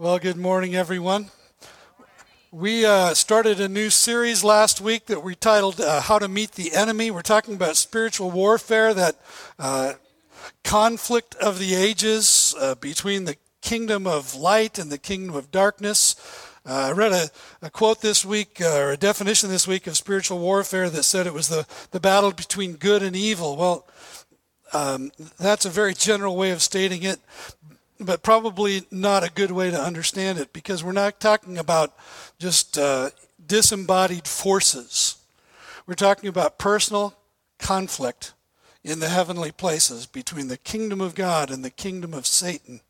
Well, good morning, everyone. We started a new series last week that we titled How to Meet the Enemy. We're talking about spiritual warfare, that conflict of the ages between the kingdom of light and the kingdom of darkness. I read a quote this week, or a definition this week of spiritual warfare that said it was the battle between good and evil. Well, that's a very general way of stating it, but probably not a good way to understand it, because we're not talking about just disembodied forces. We're talking about personal conflict in the heavenly places between the kingdom of God and the kingdom of Satan.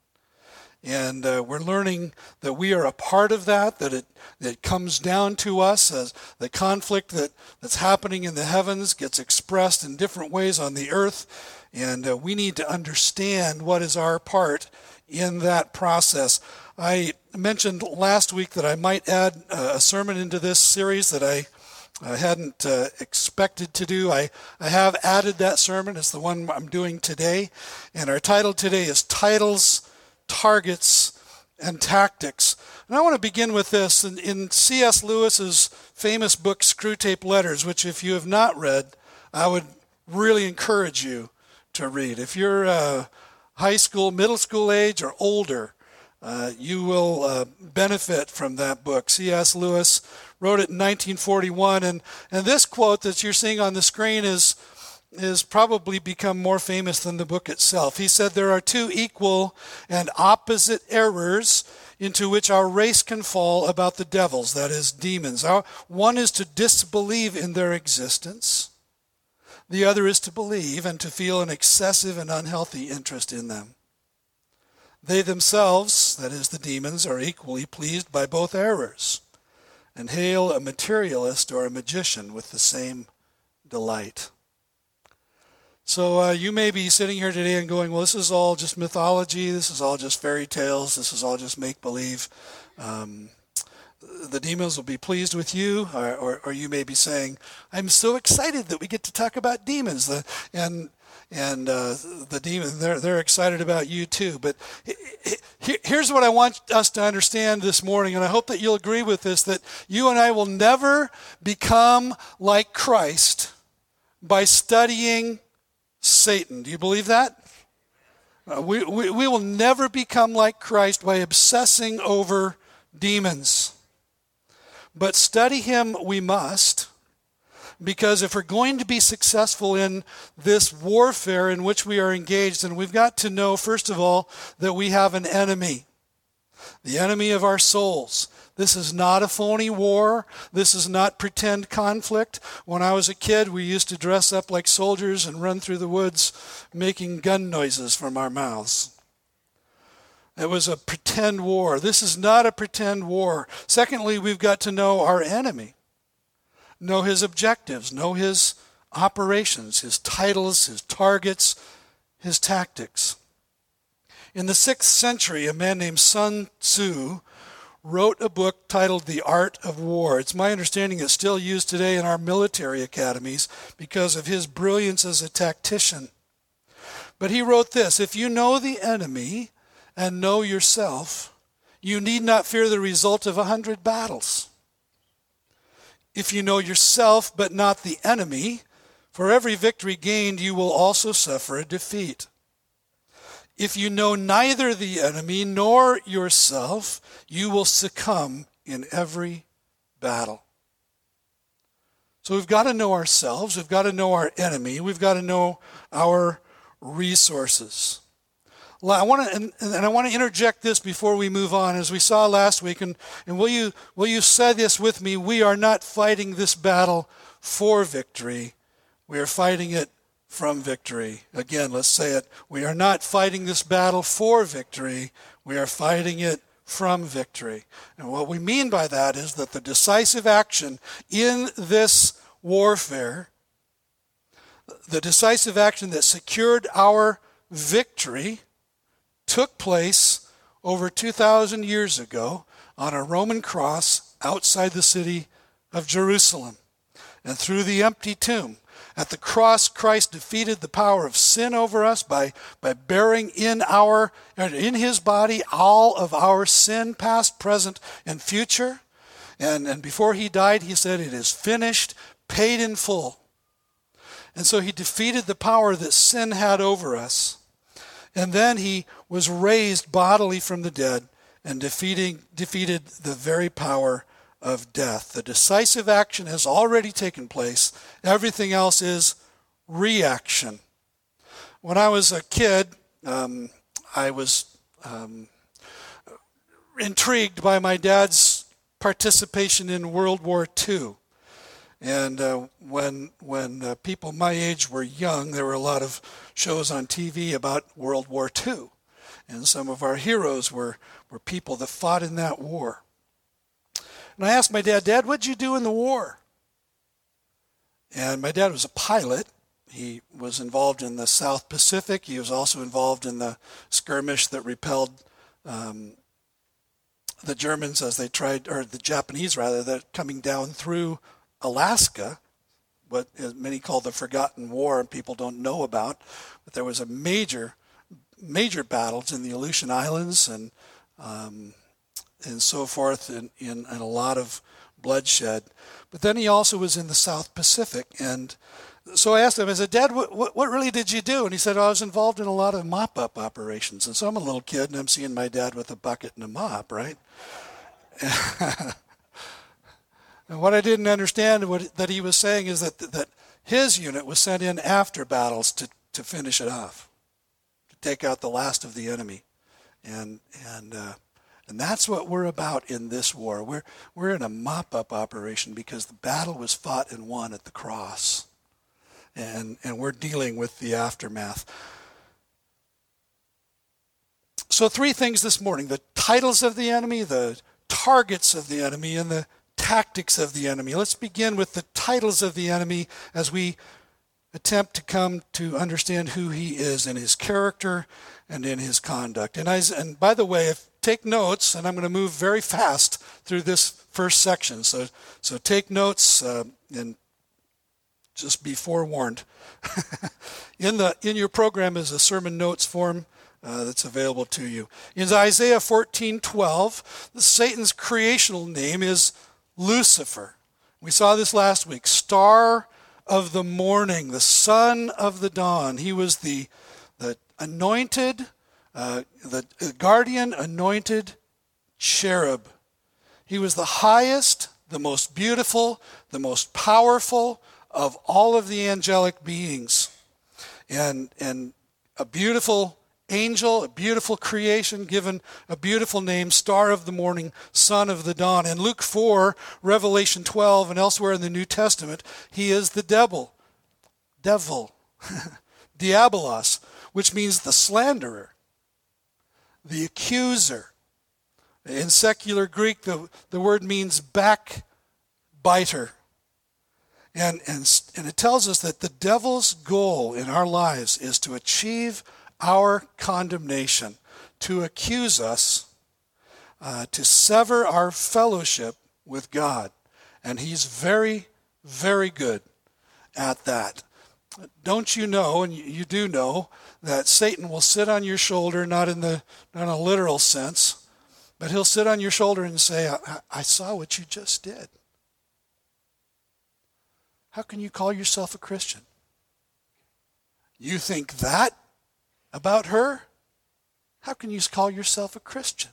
And we're learning that we are a part of that, that it comes down to us as the conflict that's happening in the heavens gets expressed in different ways on the earth. And we need to understand what is our part in that process. I mentioned last week that I might add a sermon into this series that I hadn't expected to do. I have added that sermon. It's the one I'm doing today. And our title today is Titles, Targets, and Tactics. And I want to begin with this. In C.S. Lewis's famous book, Screwtape Letters, which if you have not read, I would really encourage you to read. If you're high school, middle school age, or older, you will benefit from that book. C.S. Lewis wrote it in 1941. And this quote that you're seeing on the screen is probably become more famous than the book itself. He said, "There are two equal and opposite errors into which our race can fall about the devils," that is, demons. One is to disbelieve in their existence. The other is to believe and to feel an excessive and unhealthy interest in them. They themselves, that is, the demons, are equally pleased by both errors and hail a materialist or a magician with the same delight. So you may be sitting here today and going, well, this is all just mythology, this is all just fairy tales, this is all just make-believe. The demons will be pleased with you, or you may be saying, I'm so excited that we get to talk about demons, and the demons, they're excited about you too. But here's what I want us to understand this morning, and I hope that you'll agree with this, that you and I will never become like Christ by studying Satan. Do you believe that? We will never become like Christ by obsessing over demons. But study him we must, because if we're going to be successful in this warfare in which we are engaged, then we've got to know, first of all, that we have an enemy, the enemy of our souls. This is not a phony war. This is not pretend conflict. When I was a kid, we used to dress up like soldiers and run through the woods making gun noises from our mouths. It was a pretend war. This is not a pretend war. Secondly, we've got to know our enemy, know his objectives, know his operations, his titles, his targets, his tactics. In the 6th century, a man named Sun Tzu wrote a book titled The Art of War. It's my understanding it's still used today in our military academies because of his brilliance as a tactician. But he wrote this, "If you know the enemy and know yourself, you need not fear the result of 100 battles. If you know yourself but not the enemy, for every victory gained you will also suffer a defeat. If you know neither the enemy nor yourself, you will succumb in every battle." So we've got to know ourselves, we've got to know our enemy, we've got to know our resources. I want to, and I want to interject this before we move on, as we saw last week, and will you say this with me? We are not fighting this battle for victory, we are fighting it from victory. Again, let's say it. We are not fighting this battle for victory. We are fighting it from victory. And what we mean by that is that the decisive action in this warfare, the decisive action that secured our victory, took place over 2,000 years ago on a Roman cross outside the city of Jerusalem and through the empty tomb. At the cross, Christ defeated the power of sin over us by bearing in his body all of our sin, past, present, and future. And before he died, he said, "It is finished," paid in full. And so he defeated the power that sin had over us. And then he was raised bodily from the dead and defeated the very power of death. The decisive action has already taken place. Everything else is reaction. When I was a kid, I was intrigued by my dad's participation in World War II. And when people my age were young, there were a lot of shows on TV about World War II. And some of our heroes were people that fought in that war. And I asked my dad, "Dad, what'd you do in the war?" And my dad was a pilot. He was involved in the South Pacific. He was also involved in the skirmish that repelled the Germans as they tried, or the Japanese rather, that coming down through Alaska, what many call the Forgotten War, and people don't know about. But there was a major battles in the Aleutian Islands and so forth, and a lot of bloodshed. But then he also was in the South Pacific. And so I asked him, I said, "Dad, what really did you do?" And he said, "I was involved in a lot of mop-up operations." And so I'm a little kid, and I'm seeing my dad with a bucket and a mop, right? And what I didn't understand that he was saying is that his unit was sent in after battles to finish it off, to take out the last of the enemy, and that's what we're about in this war. We're in a mop-up operation because the battle was fought and won at the cross, and we're dealing with the aftermath. So three things this morning: the titles of the enemy, the targets of the enemy, and the tactics of the enemy. Let's begin with the titles of the enemy as we attempt to come to understand who he is in his character and in his conduct. And by the way, take notes, and I'm going to move very fast through this first section. So take notes and just be forewarned. In your program is a sermon notes form that's available to you. In Isaiah 14:12, Satan's creational name is Lucifer. We saw this last week. Star of the morning, the son of the dawn. He was the anointed, the guardian anointed cherub. He was the highest, the most beautiful, the most powerful of all of the angelic beings. And a beautiful angel, a beautiful creation, given a beautiful name, Star of the Morning, Son of the Dawn. In Luke 4, Revelation 12, and elsewhere in the New Testament, he is the devil, diabolos, which means the slanderer, the accuser. In secular Greek, the word means backbiter. And it tells us that the devil's goal in our lives is to achieve our condemnation, to accuse us, to sever our fellowship with God. And he's very, very good at that. Don't you know, and you do know, that Satan will sit on your shoulder, not in a literal sense, but he'll sit on your shoulder and say, I saw what you just did. How can you call yourself a Christian? You think that about her? How can you call yourself a Christian?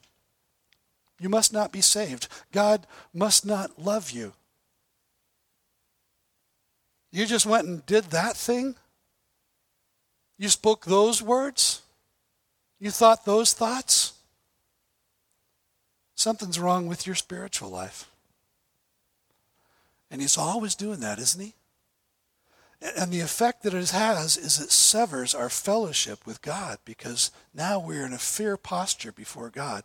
You must not be saved. God must not love you. You just went and did that thing? You spoke those words? You thought those thoughts? Something's wrong with your spiritual life. And he's always doing that, isn't he? And the effect that it has is it severs our fellowship with God, because now we're in a fear posture before God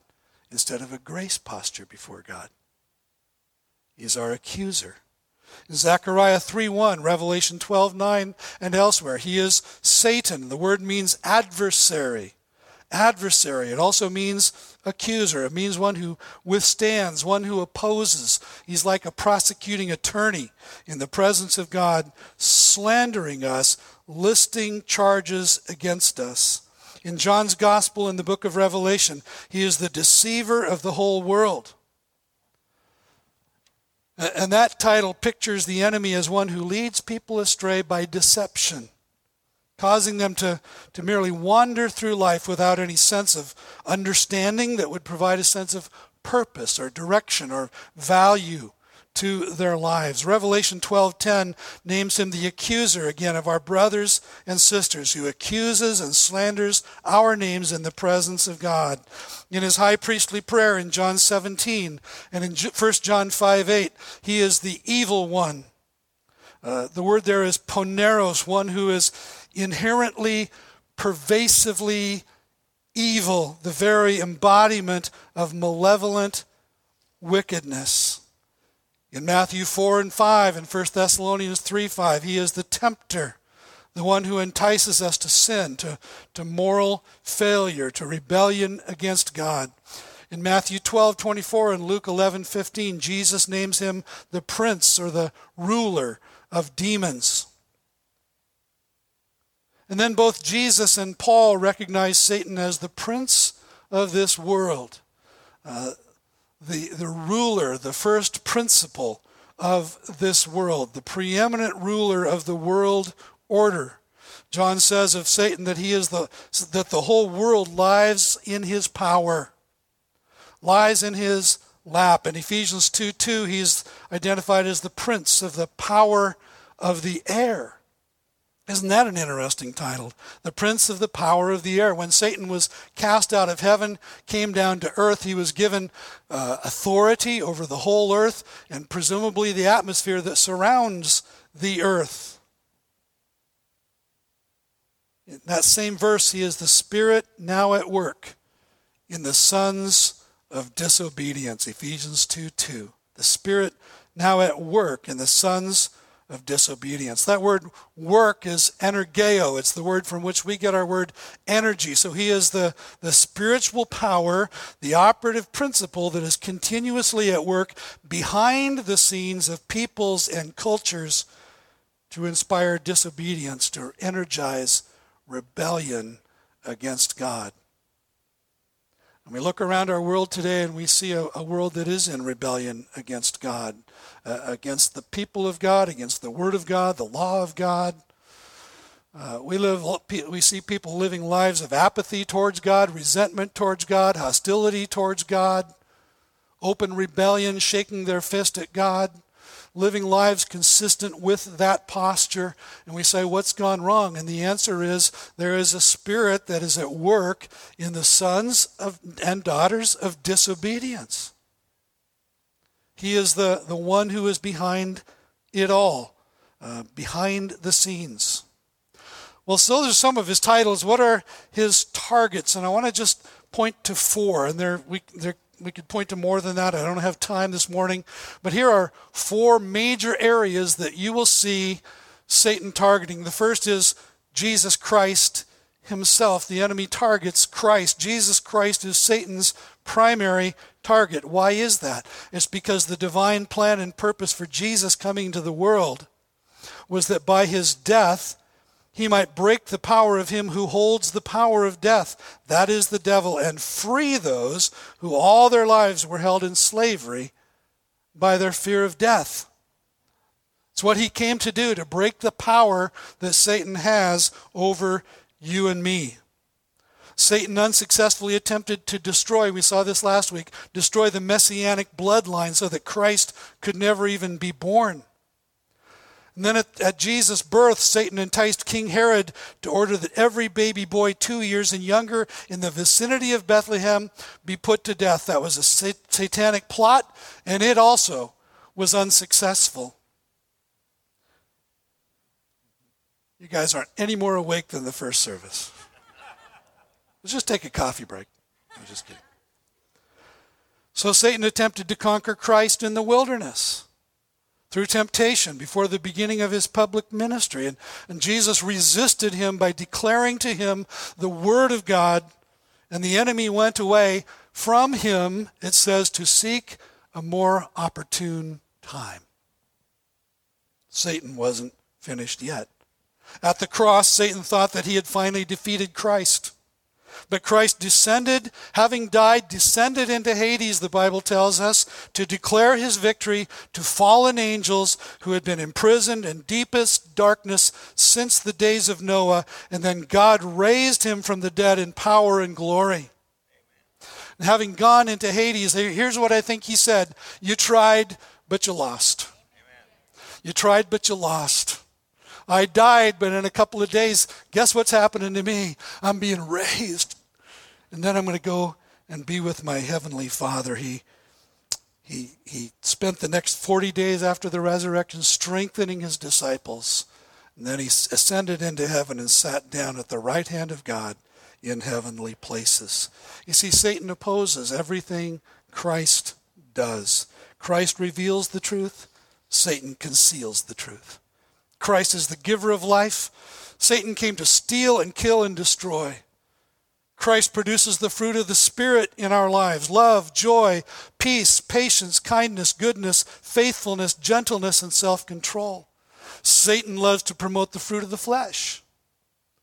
instead of a grace posture before God. He's our accuser. In Zechariah 3:1, Revelation 12:9, and elsewhere, he is Satan. The word means adversary, adversary. It also means accuser. It means one who withstands, one who opposes. He's like a prosecuting attorney in the presence of God, slandering us, listing charges against us. In John's Gospel, in the book of Revelation, he is the deceiver of the whole world. And that title pictures the enemy as one who leads people astray by deception, causing them to merely wander through life without any sense of understanding that would provide a sense of purpose or direction or value to their lives. Revelation 12:10 names him the accuser, again, of our brothers and sisters, who accuses and slanders our names in the presence of God. In his high priestly prayer in John 17 and in 1 John 5:8, he is the evil one. The word there is poneros, one who is inherently, pervasively evil, the very embodiment of malevolent wickedness. In Matthew 4 and 5 and 1 Thessalonians 3:5, he is the tempter, the one who entices us to sin, to moral failure, to rebellion against God. In Matthew 12:24 and Luke 11:15, Jesus names him the prince or the ruler of demons. And then both Jesus and Paul recognize Satan as the prince of this world. The ruler, the first principle of this world, the preeminent ruler of the world order. John says of Satan that the whole world lies in his power, lies in his lap. In Ephesians 2:2, he's identified as the prince of the power of the air. Isn't that an interesting title? The Prince of the Power of the Air. When Satan was cast out of heaven, came down to earth, he was given authority over the whole earth and presumably the atmosphere that surrounds the earth. In that same verse, he is the spirit now at work in the sons of disobedience. Ephesians 2:2. The spirit now at work in the sons of disobedience. That word work is energeo. It's the word from which we get our word energy. So he is the spiritual power, the operative principle that is continuously at work behind the scenes of peoples and cultures to inspire disobedience, to energize rebellion against God. And we look around our world today and we see a world that is in rebellion against God, against the people of God, against the Word of God, the law of God. We see people living lives of apathy towards God, resentment towards God, hostility towards God, open rebellion, shaking their fist at God, living lives consistent with that posture. And we say, what's gone wrong? And the answer is, there is a spirit that is at work in the sons and daughters of disobedience. He is the one who is behind it all, behind the scenes. Well, so there's some of his titles. What are his targets? And I want to just point to four, and we could point to more than that. I don't have time this morning. But here are four major areas that you will see Satan targeting. The first is Jesus Christ himself. The enemy targets Christ. Jesus Christ is Satan's primary target. Why is that? It's because the divine plan and purpose for Jesus coming to the world was that by his death, he might break the power of him who holds the power of death, that is the devil, and free those who all their lives were held in slavery by their fear of death. It's what he came to do, to break the power that Satan has over you and me. Satan unsuccessfully attempted to destroy, we saw this last week, destroy the messianic bloodline so that Christ could never even be born. And then at Jesus' birth, Satan enticed King Herod to order that every baby boy 2 years and younger in the vicinity of Bethlehem be put to death. That was a satanic plot, and it also was unsuccessful. You guys aren't any more awake than the first service. Let's just take a coffee break. I'm just kidding. So Satan attempted to conquer Christ in the wilderness through temptation before the beginning of his public ministry. And Jesus resisted him by declaring to him the word of God And the enemy went away from him, it says, to seek a more opportune time. Satan wasn't finished yet. At the cross, Satan thought that he had finally defeated Christ. But Christ descended, having died, descended into Hades, the Bible tells us, to declare his victory to fallen angels who had been imprisoned in deepest darkness since the days of Noah. And then God raised him from the dead in power and glory. And having gone into Hades, here's what I think he said: you tried, but you lost. You tried, but you lost. I died, but in a couple of days, guess what's happening to me? I'm being raised. And then I'm going to go and be with my heavenly Father. He spent the next 40 days after the resurrection strengthening his disciples. And then he ascended into heaven and sat down at the right hand of God in heavenly places. You see, Satan opposes everything Christ does. Christ reveals the truth. Satan conceals the truth. Christ is the giver of life. Satan came to steal and kill and destroy. Christ produces the fruit of the Spirit in our lives: love, joy, peace, patience, kindness, goodness, faithfulness, gentleness, and self-control. Satan loves to promote the fruit of the flesh: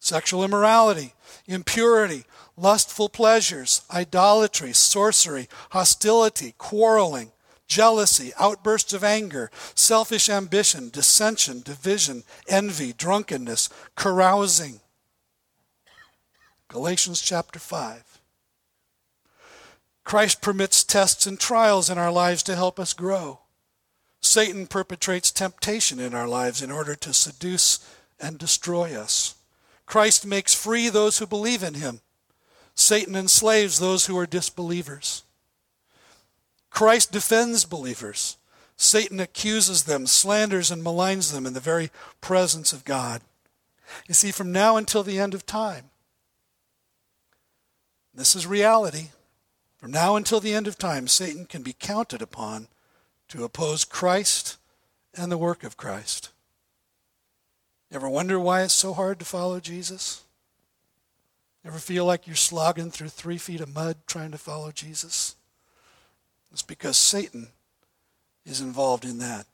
sexual immorality, impurity, lustful pleasures, idolatry, sorcery, hostility, quarreling, jealousy, outbursts of anger, selfish ambition, dissension, division, envy, drunkenness, carousing. Galatians chapter 5. Christ permits tests and trials in our lives to help us grow. Satan perpetrates temptation in our lives in order to seduce and destroy us. Christ makes free those who believe in him. Satan enslaves those who are disbelievers. Christ defends believers. Satan accuses them, slanders, and maligns them in the very presence of God. You see, from now until the end of time, this is reality. From now until the end of time, Satan can be counted upon to oppose Christ and the work of Christ. You ever wonder why it's so hard to follow Jesus? Ever feel like you're slogging through 3 feet of mud trying to follow Jesus? It's because Satan is involved in that.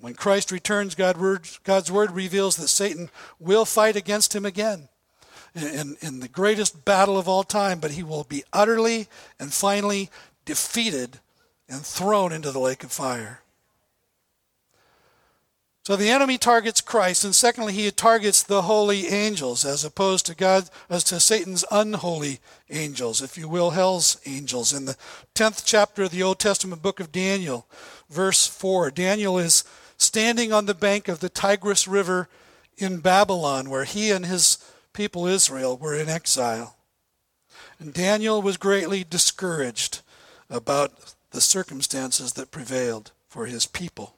When Christ returns, God's word reveals that Satan will fight against him again in the greatest battle of all time, but he will be utterly and finally defeated and thrown into the lake of fire. So the enemy targets Christ, and secondly, he targets the holy angels as opposed to Satan's unholy angels, if you will, hell's angels. In the 10th chapter of the Old Testament book of Daniel, verse 4, Daniel is standing on the bank of the Tigris River in Babylon, where he and his people Israel were in exile. And Daniel was greatly discouraged about the circumstances that prevailed for his people.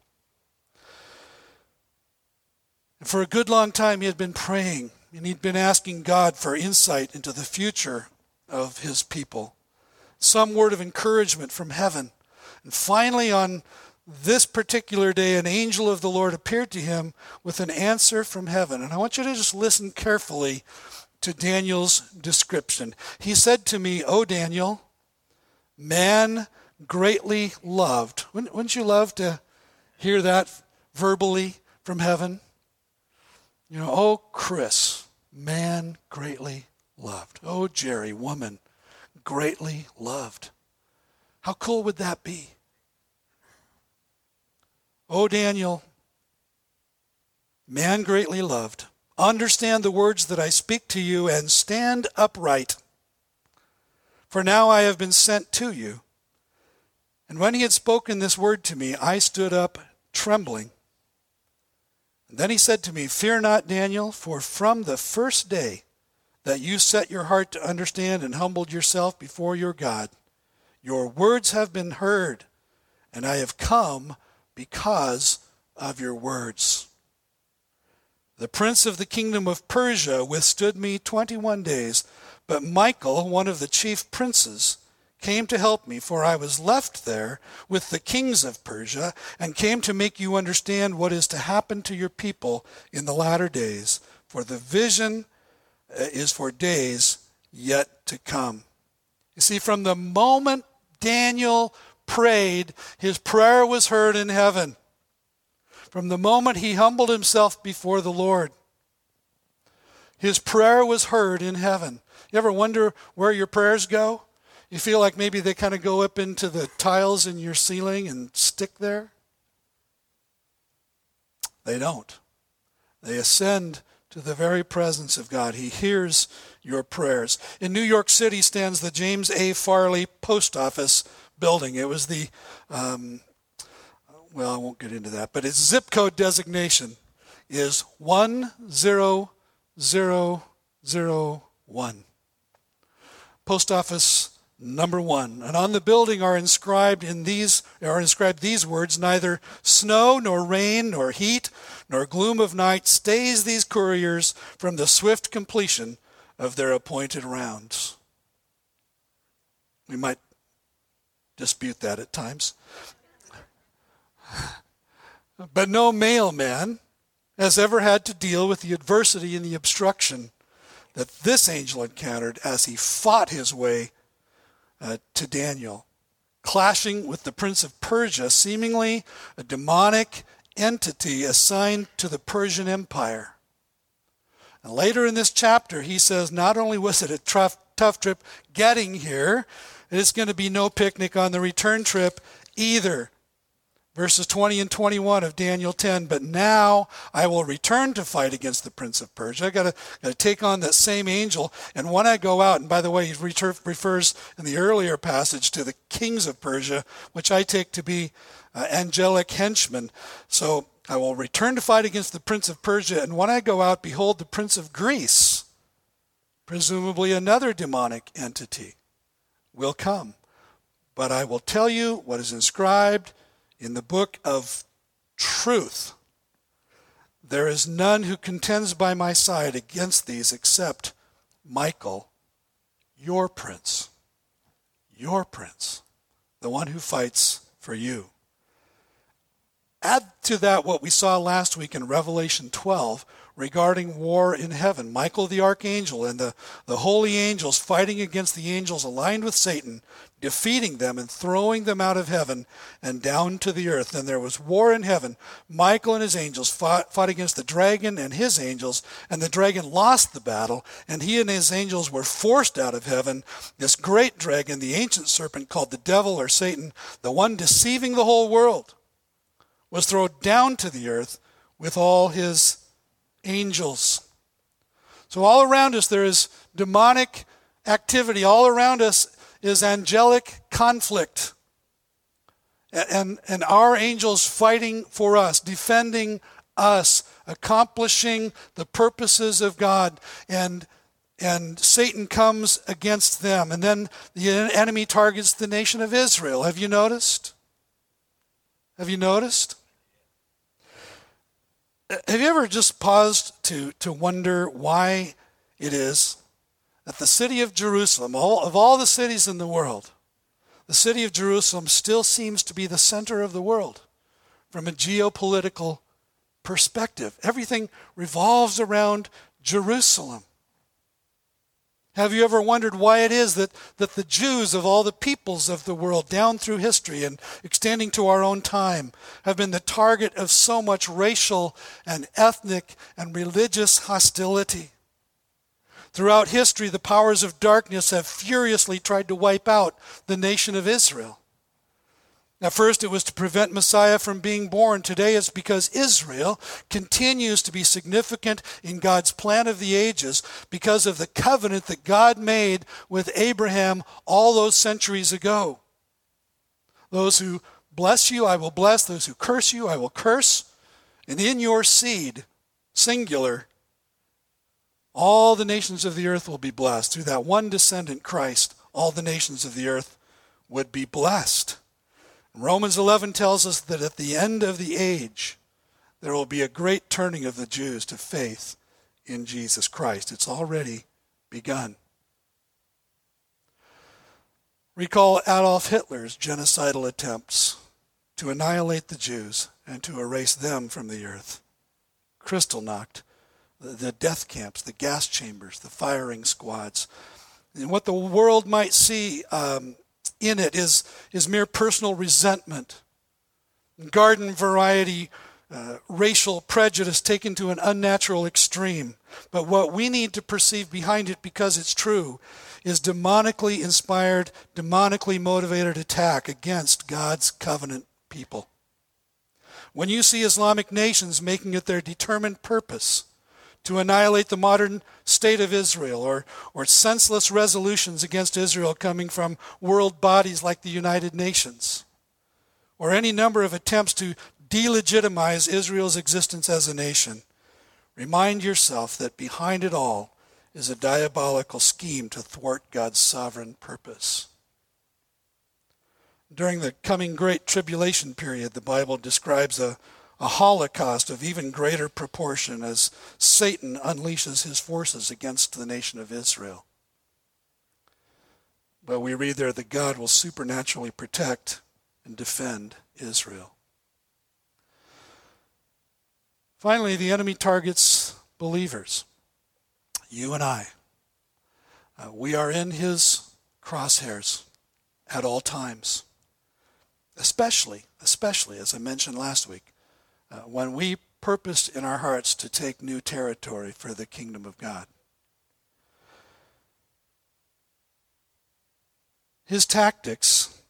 And for a good long time, he had been praying, and he'd been asking God for insight into the future of his people, some word of encouragement from heaven. And finally, on this particular day, an angel of the Lord appeared to him with an answer from heaven. And I want you to just listen carefully to Daniel's description. He said to me, "O Daniel, man greatly loved." Wouldn't you love to hear that verbally from heaven? You know, "Oh, Chris, man greatly loved. Oh, Jerry, woman greatly loved." How cool would that be? "Oh, Daniel, man greatly loved. Understand the words that I speak to you and stand upright. For now I have been sent to you." And when he had spoken this word to me, I stood up trembling. And then he said to me, "Fear not, Daniel, for from the first day that you set your heart to understand and humbled yourself before your God, your words have been heard, and I have come because of your words. The prince of the kingdom of Persia withstood me 21 days, but Michael, one of the chief princes, came to help me, for I was left there with the kings of Persia, and came to make you understand what is to happen to your people in the latter days, for the vision is for days yet to come. You see, from the moment Daniel prayed, his prayer was heard in heaven. From the moment he humbled himself before the Lord, his prayer was heard in heaven. You ever wonder where your prayers go? You feel like maybe they kind of go up into the tiles in your ceiling and stick there? They don't. They ascend to the very presence of God. He hears your prayers. In New York City stands the James A. Farley Post Office Building. It was the, well, I won't get into that, but its zip code designation is 10001. Post office number 1. And on the building are inscribed these words: neither snow nor rain nor heat nor gloom of night stays these couriers from the swift completion of their appointed rounds. We might dispute that at times. But no mailman has ever had to deal with the adversity and the obstruction that this angel encountered as he fought his way to Daniel, clashing with the Prince of Persia, seemingly a demonic entity assigned to the Persian Empire. And later in this chapter, he says, not only was it a tough trip getting here, it's going to be no picnic on the return trip either. Verses 20 and 21 of Daniel 10, but now I will return to fight against the Prince of Persia. I've got to take on that same angel. And when I go out, and by the way, he refers in the earlier passage to the kings of Persia, which I take to be angelic henchmen. So I will return to fight against the Prince of Persia. And when I go out, behold, the Prince of Greece, presumably another demonic entity, will come. But I will tell you what is inscribed in the book of truth. There is none who contends by my side against these except Michael, your prince, the one who fights for you. Add to that what we saw last week in Revelation 12 regarding war in heaven. Michael the archangel and the holy angels fighting against the angels aligned with Satan, defeating them and throwing them out of heaven and down to the earth. And there was war in heaven. Michael and his angels fought against the dragon and his angels, and the dragon lost the battle, and he and his angels were forced out of heaven. This great dragon, the ancient serpent called the devil or Satan, the one deceiving the whole world, was thrown down to the earth with all his angels. So all around us there is demonic activity. All around us is angelic conflict. And our angels fighting for us, defending us, accomplishing the purposes of God. And Satan comes against them. And then the enemy targets the nation of Israel. Have you noticed? Have you ever just paused to wonder why it is that the city of Jerusalem, of all the cities in the world, the city of Jerusalem still seems to be the center of the world from a geopolitical perspective? Everything revolves around Jerusalem. Have you ever wondered why it is that the Jews of all the peoples of the world down through history and extending to our own time have been the target of so much racial and ethnic and religious hostility? Throughout history, the powers of darkness have furiously tried to wipe out the nation of Israel. At first, it was to prevent Messiah from being born. Today, it's because Israel continues to be significant in God's plan of the ages because of the covenant that God made with Abraham all those centuries ago. Those who bless you, I will bless. Those who curse you, I will curse. And in your seed, singular, all the nations of the earth will be blessed. Through that one descendant, Christ, all the nations of the earth would be blessed. Romans 11 tells us that at the end of the age, there will be a great turning of the Jews to faith in Jesus Christ. It's already begun. Recall Adolf Hitler's genocidal attempts to annihilate the Jews and to erase them from the earth. Kristallnacht, the death camps, the gas chambers, the firing squads. And what the world might see in it is mere personal resentment, garden variety, racial prejudice taken to an unnatural extreme. But what we need to perceive behind it, because it's true, is demonically inspired, demonically motivated attack against God's covenant people. When you see Islamic nations making it their determined purpose to annihilate the modern state of Israel, or senseless resolutions against Israel coming from world bodies like the United Nations, or any number of attempts to delegitimize Israel's existence as a nation, remind yourself that behind it all is a diabolical scheme to thwart God's sovereign purpose. During the coming Great Tribulation period, the Bible describes a holocaust of even greater proportion as Satan unleashes his forces against the nation of Israel. But we read there that God will supernaturally protect and defend Israel. Finally, the enemy targets believers, you and I. We are in his crosshairs at all times, especially, as I mentioned last week, when we purposed in our hearts to take new territory for the kingdom of God. His tactics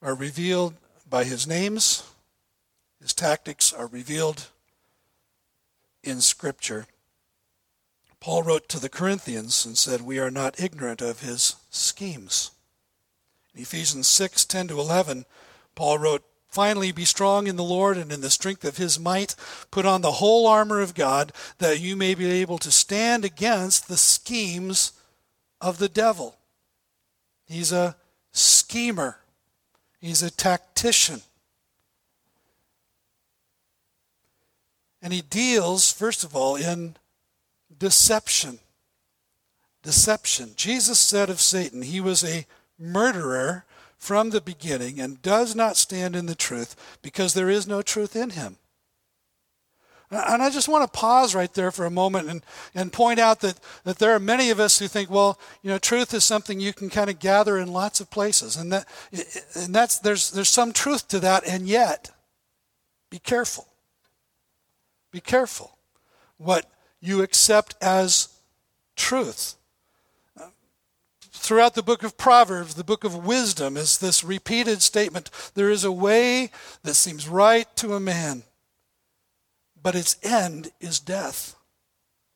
are revealed by his names. His tactics are revealed in Scripture. Paul wrote to the Corinthians and said, we are not ignorant of his schemes. In Ephesians 6:10-11, Paul wrote, finally, be strong in the Lord and in the strength of his might. Put on the whole armor of God, that you may be able to stand against the schemes of the devil. He's a schemer. He's a tactician. And he deals, first of all, in deception. Deception. Jesus said of Satan, he was a murderer from the beginning and does not stand in the truth because there is no truth in him. And I just want to pause right there for a moment and point out that there are many of us who think, well, you know, truth is something you can kind of gather in lots of places. And that's there's some truth to that, and yet be careful. Be careful what you accept as truth. Throughout the book of Proverbs, the book of wisdom, is this repeated statement, there is a way that seems right to a man, but its end is death.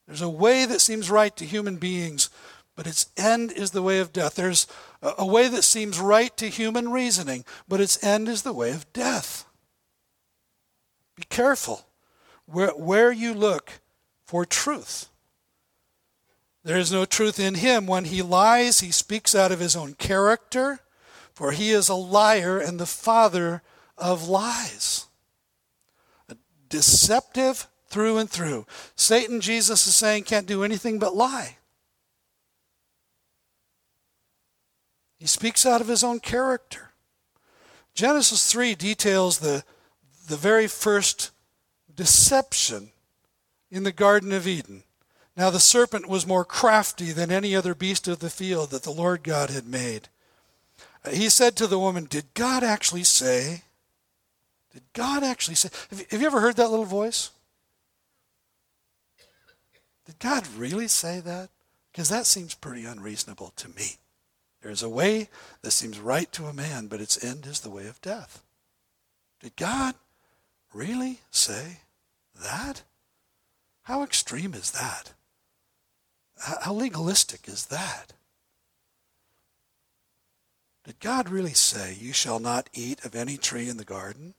There's a way that seems right to human beings, but its end is the way of death. There's a way that seems right to human reasoning, but its end is the way of death. Be careful where you look for truth. There is no truth in him. When he lies, he speaks out of his own character, for he is a liar and the father of lies. Deceptive through and through. Satan, Jesus is saying, can't do anything but lie. He speaks out of his own character. Genesis 3 details the very first deception in the Garden of Eden. Now the serpent was more crafty than any other beast of the field that the Lord God had made. He said to the woman, did God actually say? Have you ever heard that little voice? Did God really say that? Because that seems pretty unreasonable to me. There's a way that seems right to a man, but its end is the way of death. Did God really say that? How extreme is that? How legalistic is that? Did God really say, you shall not eat of any tree in the garden?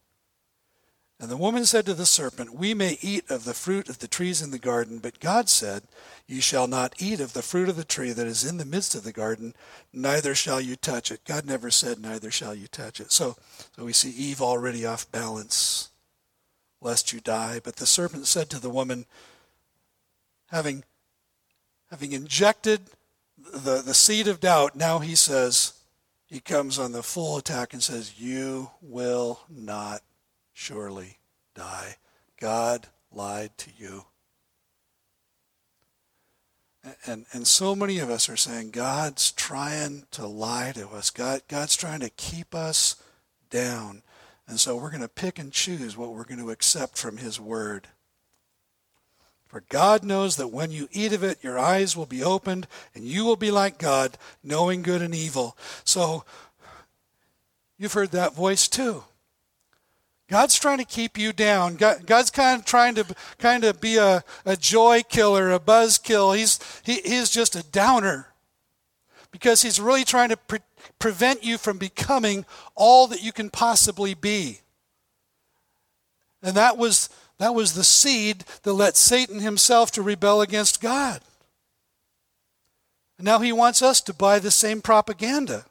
And the woman said to the serpent, we may eat of the fruit of the trees in the garden, but God said, you shall not eat of the fruit of the tree that is in the midst of the garden, neither shall you touch it. God never said, neither shall you touch it. So we see Eve already off balance, lest you die. But the serpent said to the woman, having injected the seed of doubt, now he says, he comes on the full attack and says, you will not surely die. God lied to you. And so many of us are saying God's trying to lie to us. God's trying to keep us down. And so we're going to pick and choose what we're going to accept from his word. For God knows that when you eat of it, your eyes will be opened, and you will be like God, knowing good and evil. So you've heard that voice too. God's trying to keep you down. God's kind of trying to be a joy killer, a buzz kill. He's just a downer because he's really trying to prevent you from becoming all that you can possibly be. And that was the seed that led Satan himself to rebel against God. And now he wants us to buy the same propaganda.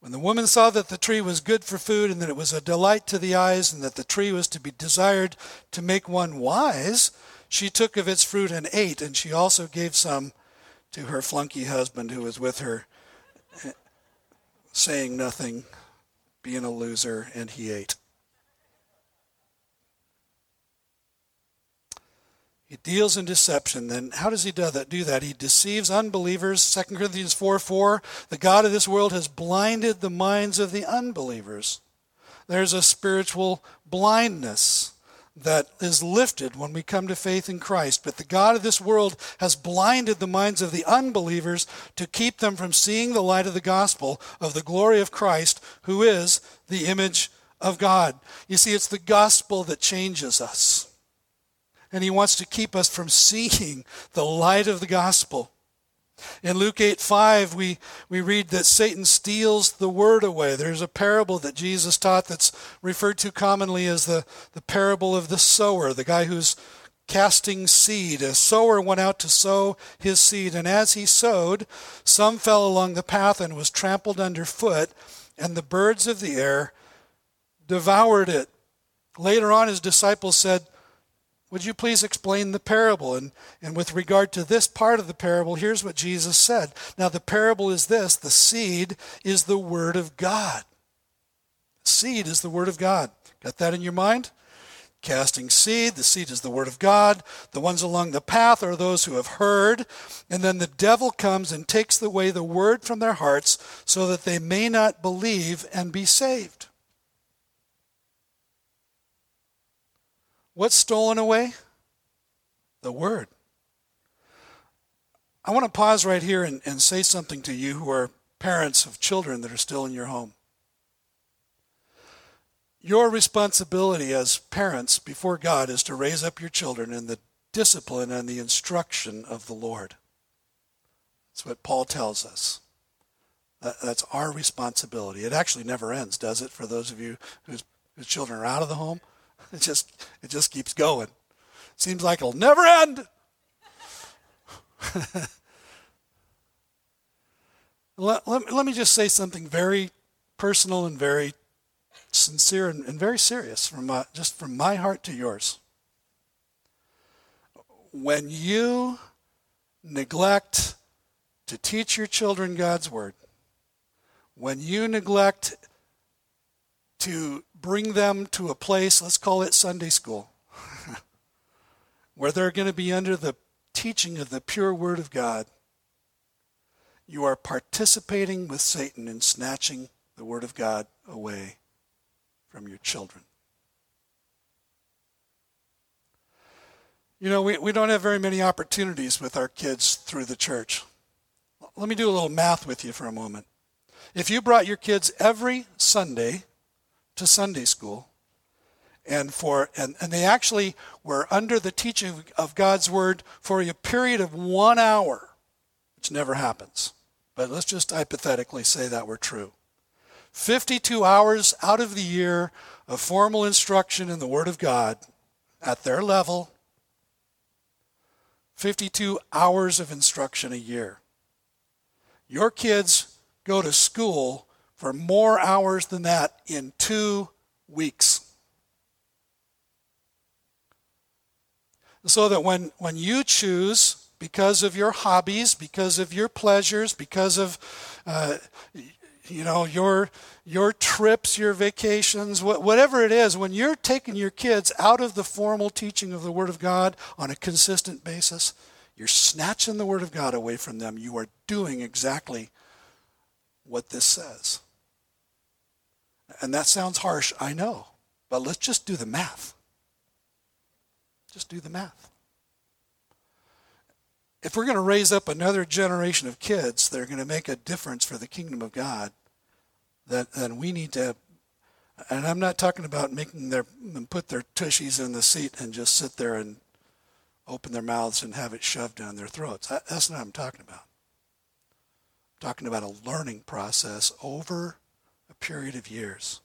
When the woman saw that the tree was good for food and that it was a delight to the eyes and that the tree was to be desired to make one wise, she took of its fruit and ate, and she also gave some to her flunky husband who was with her, saying nothing, being a loser, and he ate. He deals in deception. Then how does he do that? He deceives unbelievers. 2 Corinthians 4:4, the God of this world has blinded the minds of the unbelievers. There's a spiritual blindness that is lifted when we come to faith in Christ. But the God of this world has blinded the minds of the unbelievers to keep them from seeing the light of the gospel of the glory of Christ, who is the image of God. You see, it's the gospel that changes us. And he wants to keep us from seeing the light of the gospel. In Luke 8:5, we read that Satan steals the word away. There's a parable that Jesus taught that's referred to commonly as the parable of the sower, the guy who's casting seed. A sower went out to sow his seed, and as he sowed, some fell along the path and was trampled underfoot, and the birds of the air devoured it. Later on, his disciples said, "Would you please explain the parable?" And with regard to this part of the parable, here's what Jesus said. Now, the parable is this: the seed is the word of God. Seed is the word of God. Got that in your mind? Casting seed, the seed is the word of God. The ones along the path are those who have heard. And then the devil comes and takes away the word from their hearts so that they may not believe and be saved. What's stolen away? The word. I want to pause right here and say something to you who are parents of children that are still in your home. Your responsibility as parents before God is to raise up your children in the discipline and the instruction of the Lord. That's what Paul tells us. That's our responsibility. It actually never ends, does it? For those of you whose children are out of the home, It just keeps going. Seems like it'll never end. Let me just say something very personal and very sincere and very serious from my heart to yours. When you neglect to teach your children God's word, when you neglect to bring them to a place, let's call it Sunday school, where they're going to be under the teaching of the pure word of God, you are participating with Satan in snatching the word of God away from your children. You know, we don't have very many opportunities with our kids through the church. Let me do a little math with you for a moment. If you brought your kids every Sunday to Sunday school, and they actually were under the teaching of God's word for a period of 1 hour, which never happens, but let's just hypothetically say that were true. 52 hours out of the year of formal instruction in the word of God at their level, 52 hours of instruction a year. Your kids go to school for more hours than that in 2 weeks. So that when you choose, because of your hobbies, because of your pleasures, because of you know, your trips, your vacations, whatever it is, when you're taking your kids out of the formal teaching of the Word of God on a consistent basis, you're snatching the Word of God away from them. You are doing exactly what this says. And that sounds harsh, I know, but let's just do the math. Just do the math. If we're going to raise up another generation of kids that are going to make a difference for the kingdom of God, then we need to, and I'm not talking about making them put their tushies in the seat and just sit there and open their mouths and have it shoved down their throats. That's not what I'm talking about. I'm talking about a learning process over a period of years.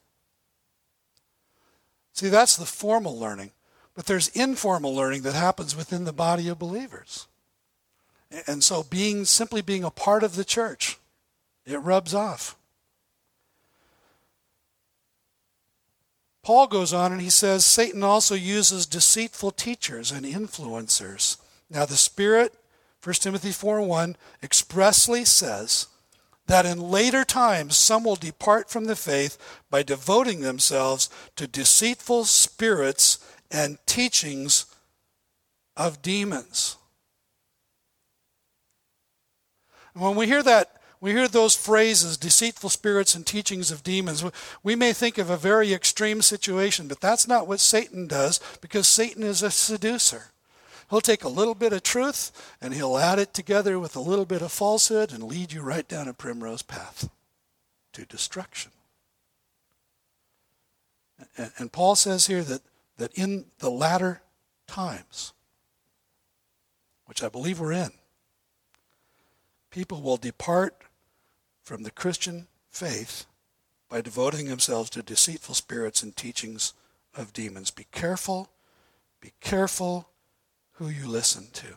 See, that's the formal learning, but there's informal learning that happens within the body of believers. And so simply being a part of the church, it rubs off. Paul goes on and he says, Satan also uses deceitful teachers and influencers. Now the Spirit, 1 Timothy 4:1, expressly says that in later times some will depart from the faith by devoting themselves to deceitful spirits and teachings of demons. When we hear those phrases, deceitful spirits and teachings of demons, we may think of a very extreme situation, but that's not what Satan does, because Satan is a seducer. He'll take a little bit of truth and he'll add it together with a little bit of falsehood and lead you right down a primrose path to destruction. And Paul says here that in the latter times, which I believe we're in, people will depart from the Christian faith by devoting themselves to deceitful spirits and teachings of demons. Be careful who you listen to.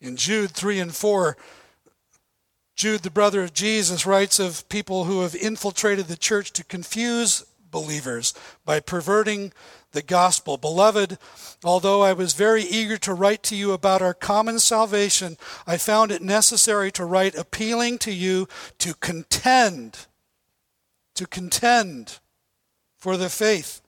In Jude 3 and 4, Jude, the brother of Jesus, writes of people who have infiltrated the church to confuse believers by perverting the gospel. Beloved, although I was very eager to write to you about our common salvation, I found it necessary to write appealing to you to contend for the faith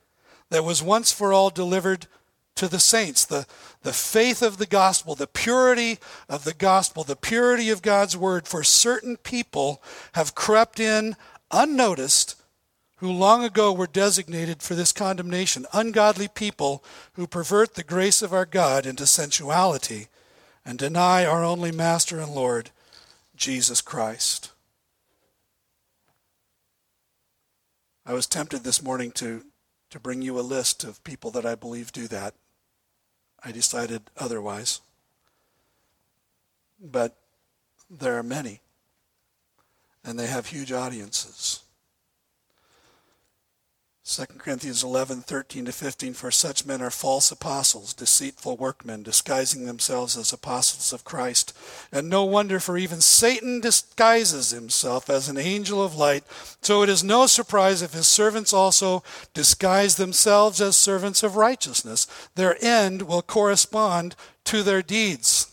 that was once for all delivered to the saints, the faith of the gospel, the purity of the gospel, the purity of God's word. For certain people have crept in unnoticed, who long ago were designated for this condemnation, ungodly people who pervert the grace of our God into sensuality and deny our only Master and Lord, Jesus Christ. I was tempted this morning to bring you a list of people that I believe do that. I decided otherwise. But there are many, and they have huge audiences. 2 Corinthians 11:13-15, for such men are false apostles, deceitful workmen, disguising themselves as apostles of Christ. And no wonder, for even Satan disguises himself as an angel of light. So it is no surprise if his servants also disguise themselves as servants of righteousness. Their end will correspond to their deeds.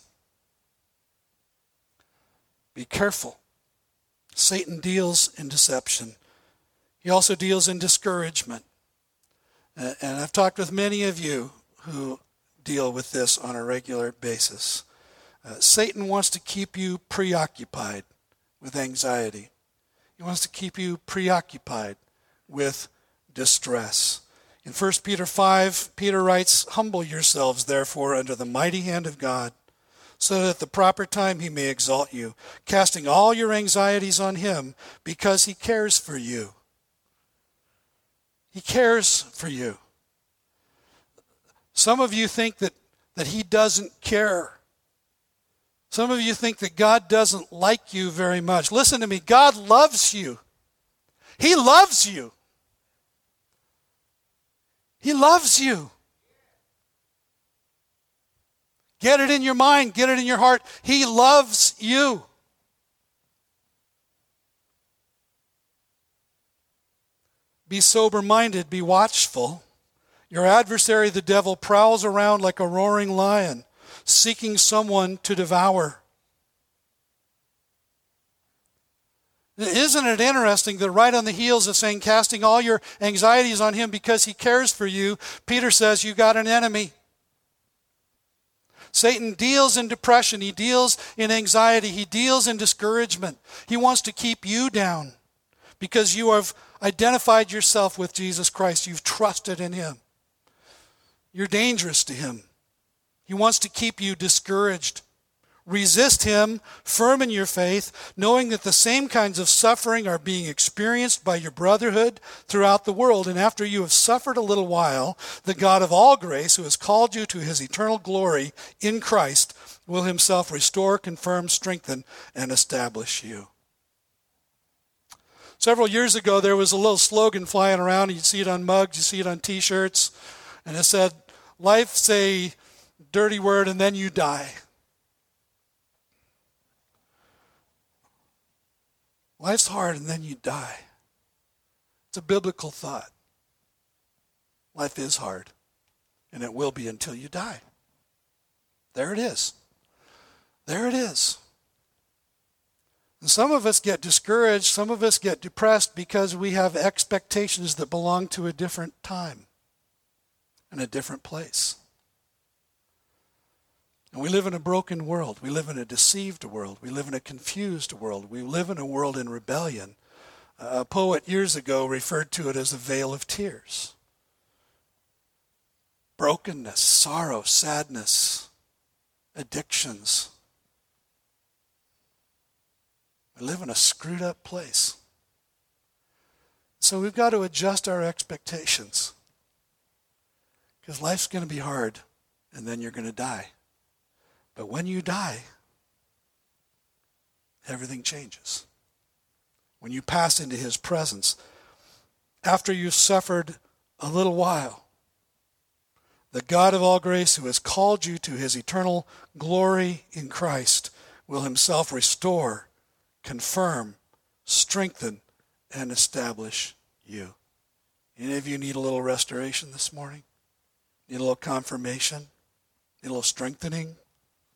Be careful. Satan deals in deception. He also deals in discouragement. And I've talked with many of you who deal with this on a regular basis. Satan wants to keep you preoccupied with anxiety. He wants to keep you preoccupied with distress. In 1 Peter 5, Peter writes, humble yourselves, therefore, under the mighty hand of God, so that at the proper time he may exalt you, casting all your anxieties on him because he cares for you. He cares for you. Some of you think that he doesn't care. Some of you think that God doesn't like you very much. Listen to me. God loves you. He loves you. He loves you. Get it in your mind. Get it in your heart. He loves you. Be sober-minded, be watchful. Your adversary, the devil, prowls around like a roaring lion, seeking someone to devour. Isn't it interesting that right on the heels of saying, casting all your anxieties on him because he cares for you, Peter says, you got an enemy. Satan deals in depression. He deals in anxiety. He deals in discouragement. He wants to keep you down because you have identified yourself with Jesus Christ. You've trusted in him. You're dangerous to him. He wants to keep you discouraged. Resist him, firm in your faith, knowing that the same kinds of suffering are being experienced by your brotherhood throughout the world. And after you have suffered a little while, the God of all grace, who has called you to his eternal glory in Christ, will himself restore, confirm, strengthen, and establish you. Several years ago, there was a little slogan flying around. You'd see it on mugs, you see it on T-shirts. And it said, life's a dirty word, and then you die. Life's hard and then you die. It's a biblical thought. Life is hard, and it will be until you die. There it is. There it is. And some of us get discouraged, some of us get depressed because we have expectations that belong to a different time and a different place. And we live in a broken world. We live in a deceived world. We live in a confused world. We live in a world in rebellion. A poet years ago referred to it as a veil of tears. Brokenness, sorrow, sadness, addictions. We live in a screwed up place. So we've got to adjust our expectations, because life's going to be hard and then you're going to die. But when you die, everything changes. When you pass into his presence, after you've suffered a little while, the God of all grace, who has called you to his eternal glory in Christ, will himself restore, confirm, strengthen, and establish you. Any of you need a little restoration this morning? Need a little confirmation? Need a little strengthening?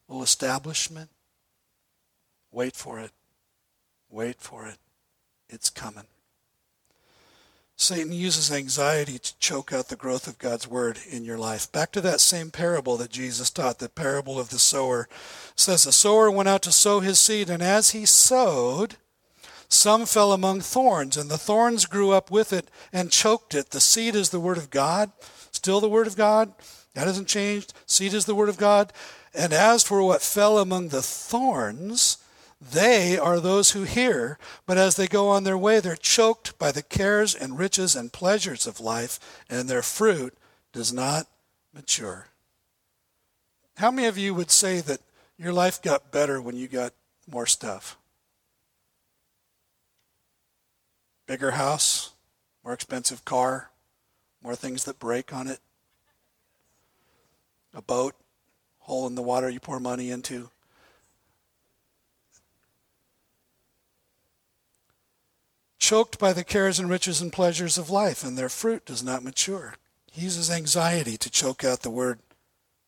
Little establishment? Wait for it. Wait for it. It's coming. Satan uses anxiety to choke out the growth of God's word in your life. Back to that same parable that Jesus taught, the parable of the sower. It says, the sower went out to sow his seed, and as he sowed, some fell among thorns, and the thorns grew up with it and choked it. The seed is the word of God, still the word of God. That hasn't changed. Seed is the word of God. And as for what fell among the thorns, they are those who hear, but as they go on their way, they're choked by the cares and riches and pleasures of life, and their fruit does not mature. How many of you would say that your life got better when you got more stuff? Bigger house, more expensive car, more things that break on it, a boat, hole in the water you pour money into. Choked by the cares and riches and pleasures of life, and their fruit does not mature. He uses anxiety to choke out the word,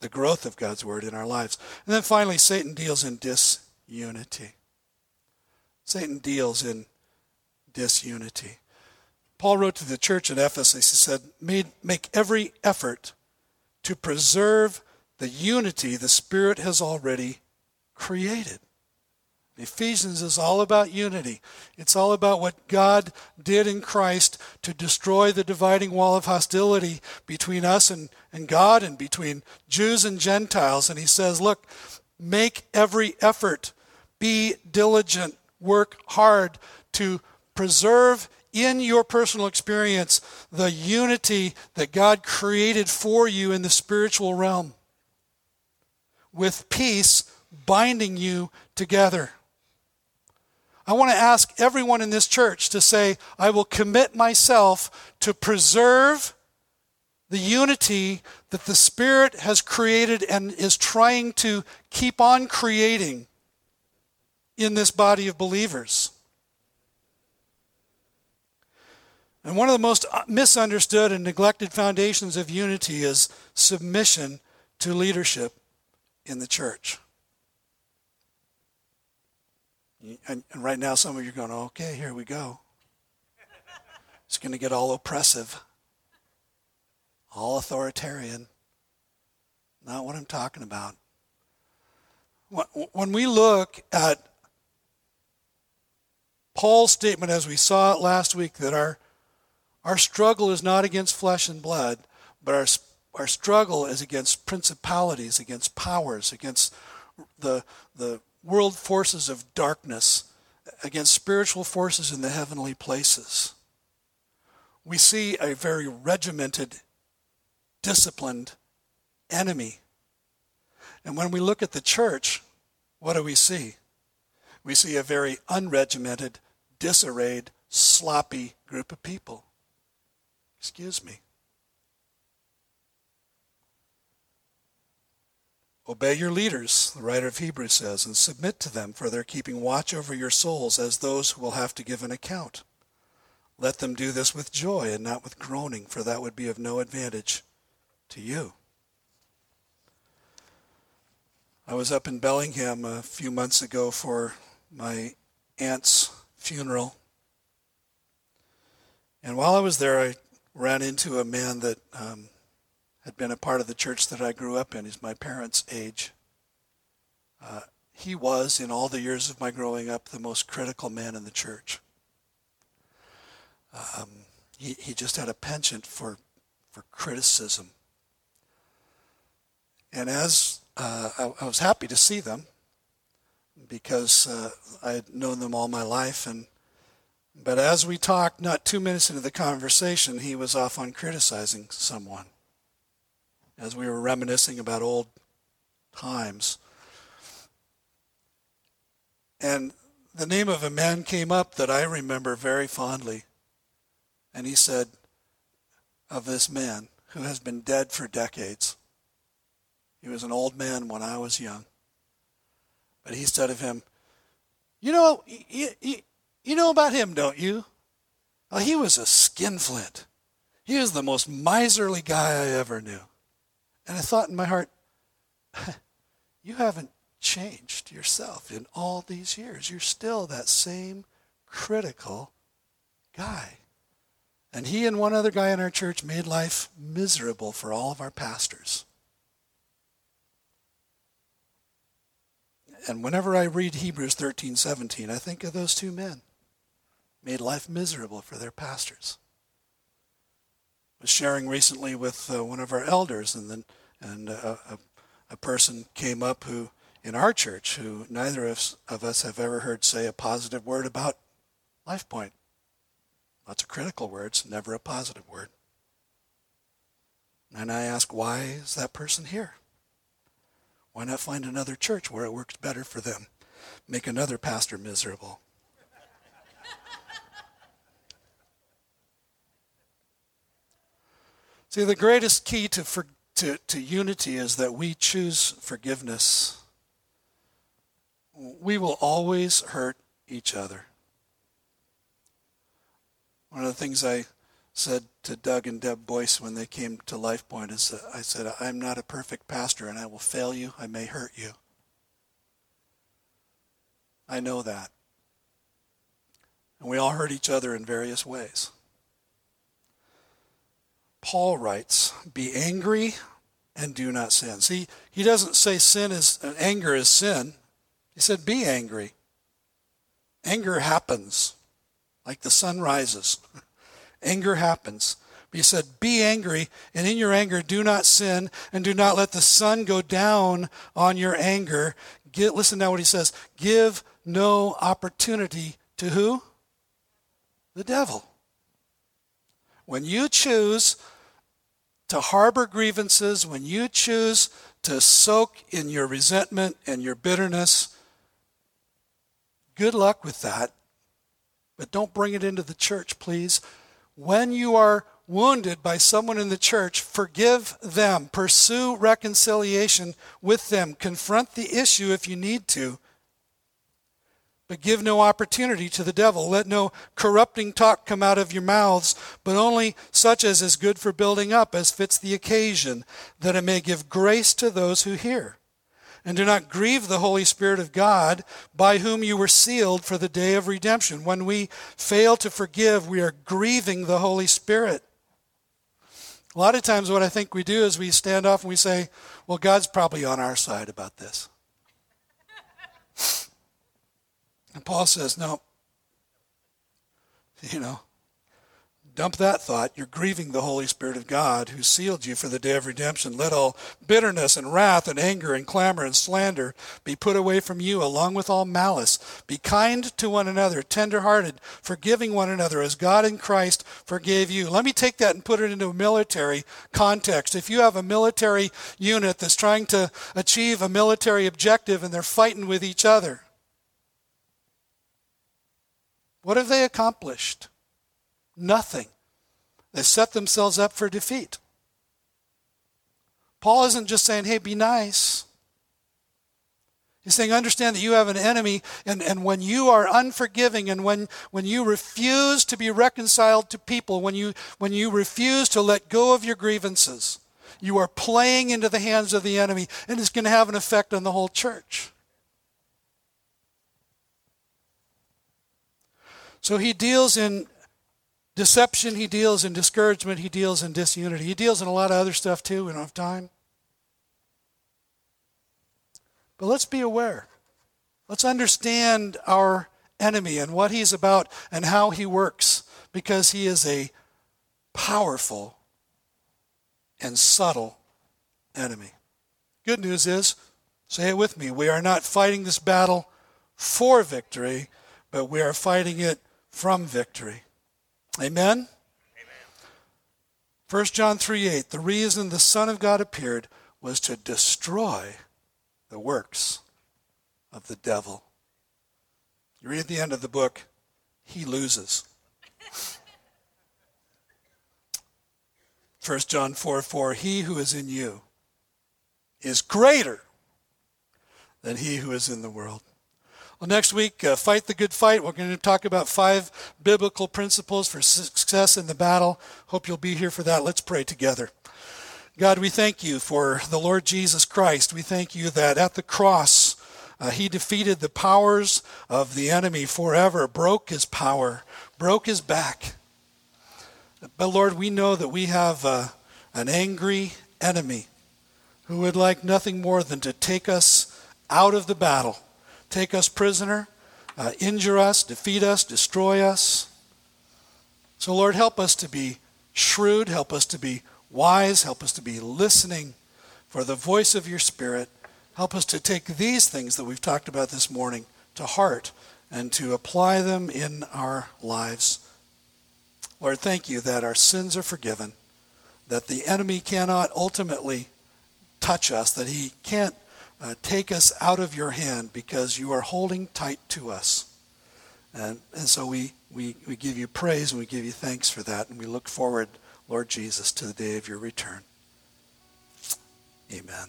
the growth of God's word in our lives. And then finally, Satan deals in disunity. Satan deals in disunity. Paul wrote to the church at Ephesus, he said, make every effort to preserve the unity the Spirit has already created. Ephesians is all about unity. It's all about what God did in Christ to destroy the dividing wall of hostility between us and God, and between Jews and Gentiles. And he says, look, make every effort, be diligent, work hard to preserve in your personal experience the unity that God created for you in the spiritual realm, with peace binding you together. I want to ask everyone in this church to say, I will commit myself to preserve the unity that the Spirit has created and is trying to keep on creating in this body of believers. And one of the most misunderstood and neglected foundations of unity is submission to leadership in the church. And right now some of you are going, okay, here we go. It's going to get all oppressive, all authoritarian. Not what I'm talking about. When we look at Paul's statement, as we saw it last week, that our struggle is not against flesh and blood, but our struggle is against principalities, against powers, against the world forces of darkness, against spiritual forces in the heavenly places. We see a very regimented, disciplined enemy. And when we look at the church, what do we see? We see a very unregimented, disarrayed, sloppy group of people. Excuse me. Obey your leaders, the writer of Hebrews says, and submit to them, for they're keeping watch over your souls as those who will have to give an account. Let them do this with joy and not with groaning, for that would be of no advantage to you. I was up in Bellingham a few months ago for my aunt's funeral. And while I was there, I ran into a man that had been a part of the church that I grew up in. He's my parents' age. He was, in all the years of my growing up, the most critical man in the church. He just had a penchant for criticism. And as I was happy to see them because I had known them all my life. But as we talked, not 2 minutes into the conversation, he was off on criticizing someone. As we were reminiscing about old times. And the name of a man came up that I remember very fondly. And he said of this man who has been dead for decades, he was an old man when I was young. But he said of him, you know about him, don't you? Well, he was a skinflint. He was the most miserly guy I ever knew. And I thought in my heart, you haven't changed yourself in all these years. You're still that same critical guy. And he and one other guy in our church made life miserable for all of our pastors. And whenever I read Hebrews 13:17, I think of those two men. Made life miserable for their pastors. I was sharing recently with one of our elders, and a person came up who, in our church, who neither of us have ever heard say a positive word about LifePoint. Lots of critical words, never a positive word. And I asked, why is that person here? Why not find another church where it works better for them? Make another pastor miserable. See, the greatest key to unity is that we choose forgiveness. We will always hurt each other. One of the things I said to Doug and Deb Boyce when they came to LifePoint is that I said, I'm not a perfect pastor and I will fail you. I may hurt you. I know that. And we all hurt each other in various ways. Paul writes, be angry and do not sin. See, he doesn't say anger is sin. He said, be angry. Anger happens. Like the sun rises. Anger happens. But he said, be angry, and in your anger do not sin, and do not let the sun go down on your anger. Listen now what he says. Give no opportunity to who? The devil. When you choose to harbor grievances, when you choose to soak in your resentment and your bitterness, good luck with that. But don't bring it into the church, please. When you are wounded by someone in the church, forgive them. Pursue reconciliation with them. Confront the issue if you need to. But give no opportunity to the devil. Let no corrupting talk come out of your mouths, but only such as is good for building up, as fits the occasion, that it may give grace to those who hear. And do not grieve the Holy Spirit of God, by whom you were sealed for the day of redemption. When we fail to forgive, we are grieving the Holy Spirit. A lot of times what I think we do is we stand off and we say, well, God's probably on our side about this. And Paul says, no, dump that thought. You're grieving the Holy Spirit of God who sealed you for the day of redemption. Let all bitterness and wrath and anger and clamor and slander be put away from you, along with all malice. Be kind to one another, tender-hearted, forgiving one another as God in Christ forgave you. Let me take that and put it into a military context. If you have a military unit that's trying to achieve a military objective and they're fighting with each other, what have they accomplished? Nothing. They set themselves up for defeat. Paul isn't just saying, hey, be nice. He's saying, understand that you have an enemy, and when you are unforgiving, and when you refuse to be reconciled to people, when you refuse to let go of your grievances, you are playing into the hands of the enemy, and it's going to have an effect on the whole church. So he deals in deception, he deals in discouragement, he deals in disunity. He deals in a lot of other stuff too. We don't have time. But let's be aware. Let's understand our enemy and what he's about and how he works, because he is a powerful and subtle enemy. Good news is, say it with me, we are not fighting this battle for victory, but we are fighting it from victory. Amen? Amen. 1 John 3:8, the reason the Son of God appeared was to destroy the works of the devil. You read at the end of the book, he loses. 1 John 4:4, he who is in you is greater than he who is in the world. Well, next week, Fight the Good Fight. We're going to talk about 5 biblical principles for success in the battle. Hope you'll be here for that. Let's pray together. God, we thank you for the Lord Jesus Christ. We thank you that at the cross, he defeated the powers of the enemy forever, broke his power, broke his back. But Lord, we know that we have an angry enemy who would like nothing more than to take us out of the battle. Take us prisoner, injure us, defeat us, destroy us. So Lord, help us to be shrewd, help us to be wise, help us to be listening for the voice of your Spirit. Help us to take these things that we've talked about this morning to heart and to apply them in our lives. Lord, thank you that our sins are forgiven, that the enemy cannot ultimately touch us, that he can't take us out of your hand, because you are holding tight to us. And so we give you praise and we give you thanks for that. And we look forward, Lord Jesus, to the day of your return. Amen.